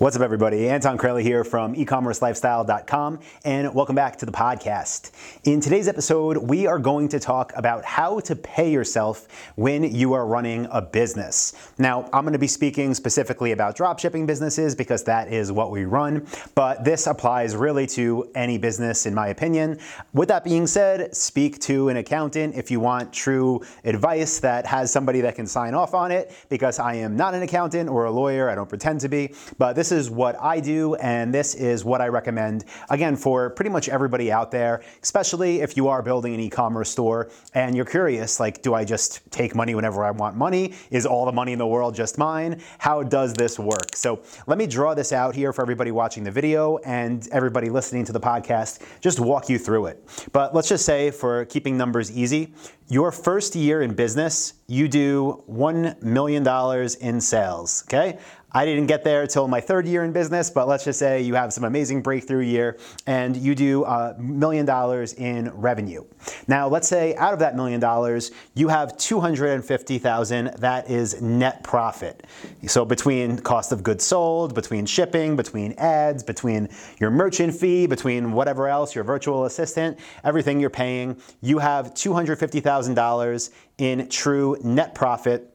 What's up, everybody? Anton Crelly here from ecommercelifestyle.com, and welcome back to the podcast. In today's episode, we are going to talk about how to pay yourself when you are running a business. Now, I'm going to be speaking specifically about dropshipping businesses because that is what we run, but this applies really to any business, in my opinion. With that being said, speak to an accountant if you want true advice that has somebody that can sign off on it, because I am not an accountant or a lawyer. I don't pretend to be, but this is what I do, and this is what I recommend, again, for pretty much everybody out there, especially if you are building an e-commerce store and you're curious, like, do I just take money whenever I want money? Is all the money in the world just mine? How does this work? So let me draw this out here for everybody watching the video and everybody listening to the podcast, just walk you through it. But let's just say, for keeping numbers easy, your first year in business, you do $1 million in sales, okay? I didn't get there till my third year in business, but let's just say you have some amazing breakthrough year and you do $1 million in revenue. Now, let's say out of that $1 million, you have $250,000 that is net profit. So between cost of goods sold, between shipping, between ads, between your merchant fee, between whatever else, your virtual assistant, everything you're paying, you have $250,000 in true net profit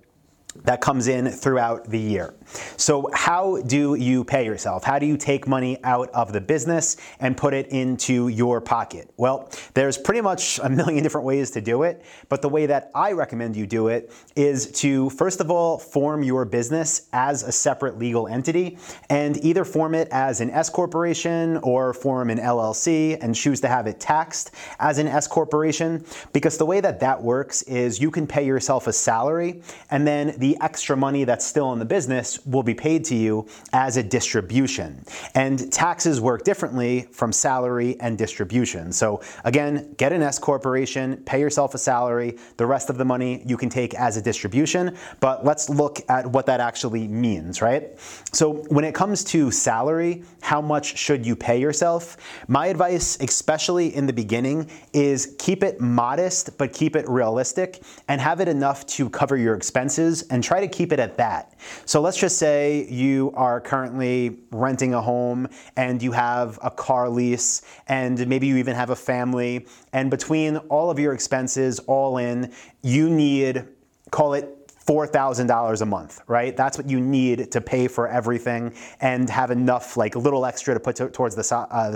that comes in throughout the year. So how do you pay yourself? How do you take money out of the business and put it into your pocket? Well, there's pretty much a million different ways to do it, but the way that I recommend you do it is to, first of all, form your business as a separate legal entity, and either form it as an S corporation or form an LLC and choose to have it taxed as an S corporation, because the way that that works is you can pay yourself a salary, and then the extra money that's still in the business will be paid to you as a distribution. And taxes work differently from salary and distribution. So again, get an S corporation, pay yourself a salary, the rest of the money you can take as a distribution, but let's look at what that actually means, right? So when it comes to salary, how much should you pay yourself? My advice, especially in the beginning, is keep it modest, but keep it realistic and have it enough to cover your expenses, and try to keep it at that. So let's just say you are currently renting a home and you have a car lease and maybe you even have a family, and between all of your expenses all in, you need, call it $4,000 a month, right? That's what you need to pay for everything and have enough, like, little extra to put towards the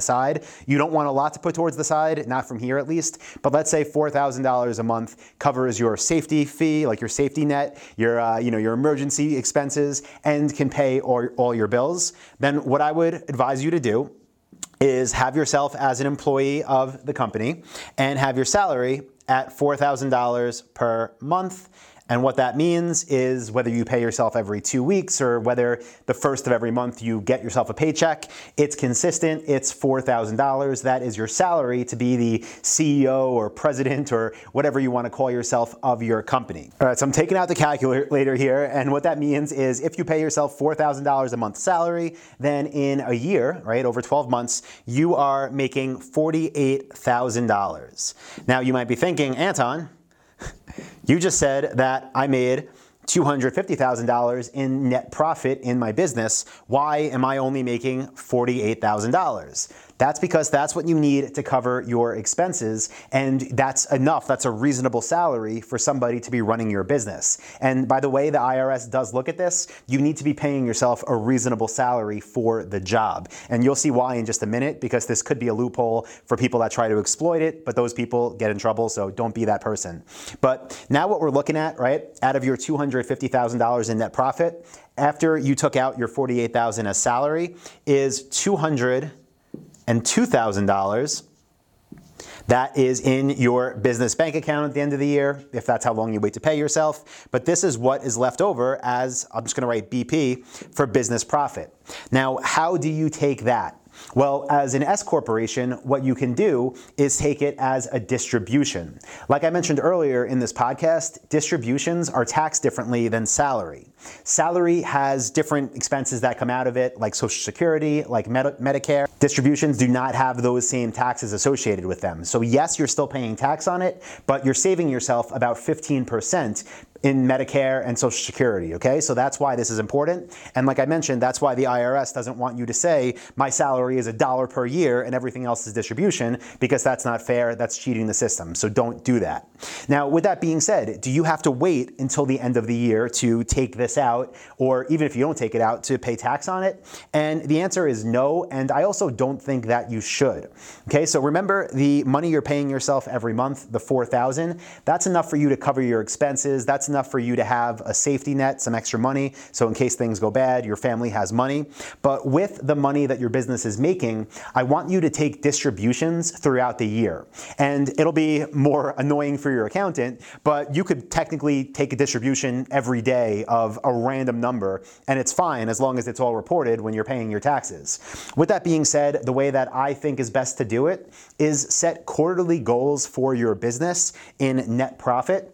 side. You don't want a lot to put towards the side, not from here at least, but let's say $4,000 a month covers your safety fee, like your safety net, your emergency expenses, and can pay all your bills. Then what I would advise you to do is have yourself as an employee of the company and have your salary at $4,000 per month. And what that means is, whether you pay yourself every 2 weeks or whether the first of every month you get yourself a paycheck, it's consistent, it's $4,000. That is your salary to be the CEO or president or whatever you want to call yourself of your company. All right, so I'm taking out the calculator here, and what that means is if you pay yourself $4,000 a month salary, then in a year, right, over 12 months, you are making $48,000. Now you might be thinking, Anton, you just said that I made $250,000 in net profit in my business. Why am I only making $48,000? That's because that's what you need to cover your expenses, and that's enough. That's a reasonable salary for somebody to be running your business. And by the way, the IRS does look at this. You need to be paying yourself a reasonable salary for the job. And you'll see why in just a minute, because this could be a loophole for people that try to exploit it, but those people get in trouble, so don't be that person. But now what we're looking at, right, out of your $250,000 in net profit, after you took out your $48,000 as salary, is $202,000 that is in your business bank account at the end of the year, if that's how long you wait to pay yourself. But this is what is left over as, I'm just going to write BP for business profit. Now, how do you take that? Well, as an S corporation, what you can do is take it as a distribution. Like I mentioned earlier in this podcast, distributions are taxed differently than salary. Salary has different expenses that come out of it, like Social Security, like Medicare. Distributions do not have those same taxes associated with them. So yes, you're still paying tax on it, but you're saving yourself about 15% in Medicare and Social Security, okay? So that's why this is important. And like I mentioned, that's why the IRS doesn't want you to say, my salary is $1 per year and everything else is distribution, because that's not fair, that's cheating the system. So don't do that. Now, with that being said, do you have to wait until the end of the year to take this out, or even if you don't take it out, to pay tax on it? And the answer is no, and I also don't think that you should. Okay, so remember the money you're paying yourself every month, the $4,000, that's enough for you to cover your expenses, that's enough for you to have a safety net, some extra money, so in case things go bad, your family has money. But with the money that your business is making, I want you to take distributions throughout the year. And it'll be more annoying for your accountant, but you could technically take a distribution every day of a random number, and it's fine as long as it's all reported when you're paying your taxes. With that being said, the way that I think is best to do it is set quarterly goals for your business in net profit,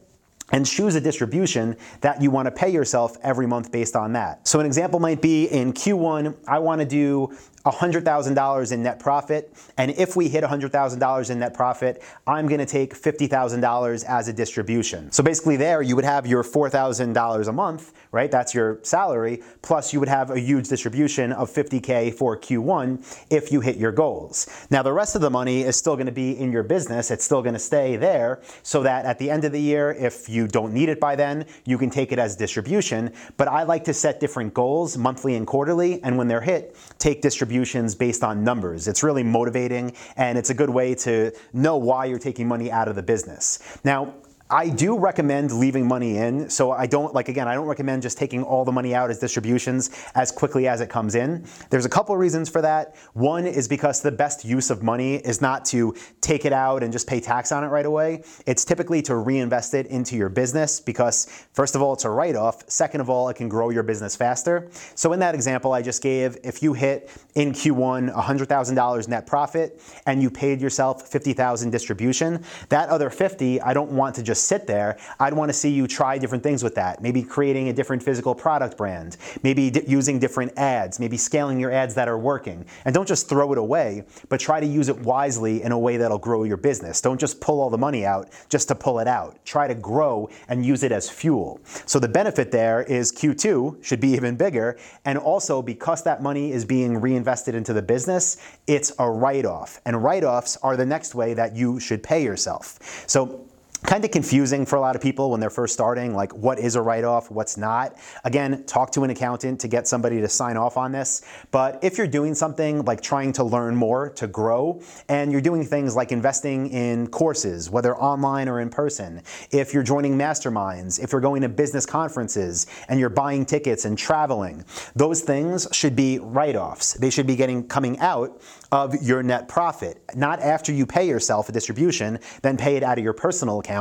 and choose a distribution that you want to pay yourself every month based on that. So an example might be in Q1, I want to do $100,000 in net profit, and if we hit $100,000 in net profit, I'm gonna take $50,000 as a distribution. So basically there, you would have your $4,000 a month, right? That's your salary, plus you would have a huge distribution of $50K for Q1 if you hit your goals. Now the rest of the money is still gonna be in your business, it's still gonna stay there, so that at the end of the year, if you don't need it by then, you can take it as distribution, but I like to set different goals, monthly and quarterly, and when they're hit, take distribution based on numbers. It's really motivating, and it's a good way to know why you're taking money out of the business. Now, I do recommend leaving money in, so I don't recommend just taking all the money out as distributions as quickly as it comes in. There's a couple reasons for that. One is because the best use of money is not to take it out and just pay tax on it right away. It's typically to reinvest it into your business because, first of all, it's a write-off. Second of all, it can grow your business faster. So in that example I just gave, if you hit in Q1 $100,000 net profit and you paid yourself $50,000 distribution, that other $50,000 I don't want to just sit there. I'd want to see you try different things with that. Maybe creating a different physical product brand, maybe using different ads, maybe scaling your ads that are working. And don't just throw it away, but try to use it wisely in a way that'll grow your business. Don't just pull all the money out just to pull it out. Try to grow and use it as fuel. So the benefit there is Q2 should be even bigger. And also because that money is being reinvested into the business, it's a write-off. And write-offs are the next way that you should pay yourself. So kind of confusing for a lot of people when they're first starting, like what is a write-off, what's not. Again, talk to an accountant to get somebody to sign off on this. But if you're doing something like trying to learn more to grow, and you're doing things like investing in courses, whether online or in person, if you're joining masterminds, if you're going to business conferences and you're buying tickets and traveling, those things should be write-offs. They should be coming out of your net profit, not after you pay yourself a distribution, then pay it out of your personal account.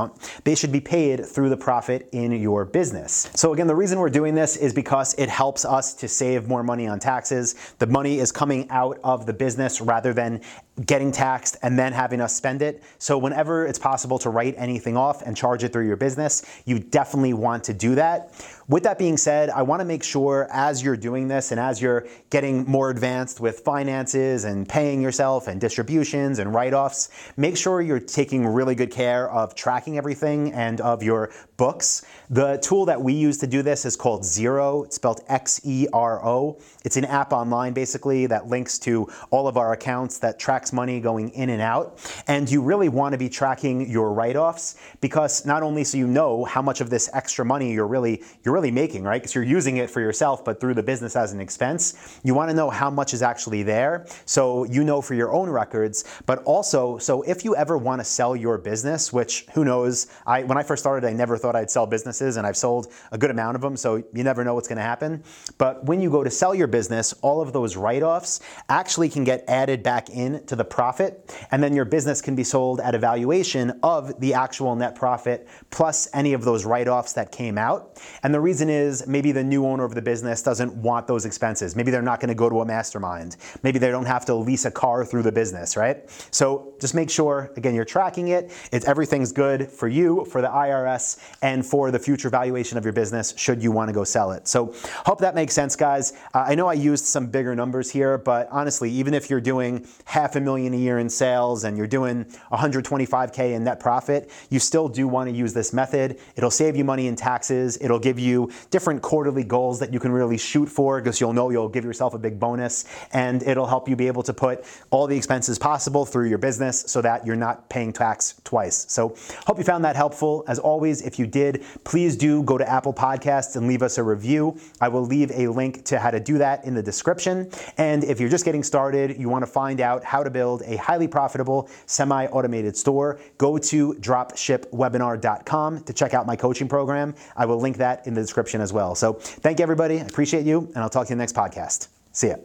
They should be paid through the profit in your business. So again, the reason we're doing this is because it helps us to save more money on taxes. The money is coming out of the business rather than getting taxed and then having us spend it. So whenever it's possible to write anything off and charge it through your business, you definitely want to do that. With that being said, I want to make sure as you're doing this and as you're getting more advanced with finances and paying yourself and distributions and write-offs, make sure you're taking really good care of tracking everything and of your books. The tool that we use to do this is called Xero. It's spelled Xero. It's an app online basically that links to all of our accounts that tracks money going in and out. And you really want to be tracking your write-offs because not only so you know how much of this extra money you're really making, right? Because you're using it for yourself, but through the business as an expense. You want to know how much is actually there, so you know for your own records, but also, so if you ever want to sell your business, which who knows, when I first started, I never thought I'd sell businesses, and I've sold a good amount of them, so you never know what's going to happen. But when you go to sell your business, all of those write-offs actually can get added back in to the profit, and then your business can be sold at a valuation of the actual net profit, plus any of those write-offs that came out. And the reason is maybe the new owner of the business doesn't want those expenses. Maybe they're not going to go to a mastermind. Maybe they don't have to lease a car through the business, right? So just make sure, again, you're tracking it. Everything's good for you, for the IRS, and for the future valuation of your business should you want to go sell it. So hope that makes sense, guys. I know I used some bigger numbers here, but honestly, even if you're doing half a $10 million a year in sales and you're doing 125K in net profit, you still do want to use this method. It'll save you money in taxes. It'll give you different quarterly goals that you can really shoot for, because you'll know you'll give yourself a big bonus, and it'll help you be able to put all the expenses possible through your business so that you're not paying tax twice. So hope you found that helpful. As always, if you did, please do go to Apple Podcasts and leave us a review. I will leave a link to how to do that in the description. And if you're just getting started, you want to find out how to build a highly profitable semi-automated store, go to dropshipwebinar.com to check out my coaching program. I will link that in the description as well. So thank you, everybody. I appreciate you, and I'll talk to you in the next podcast. See ya.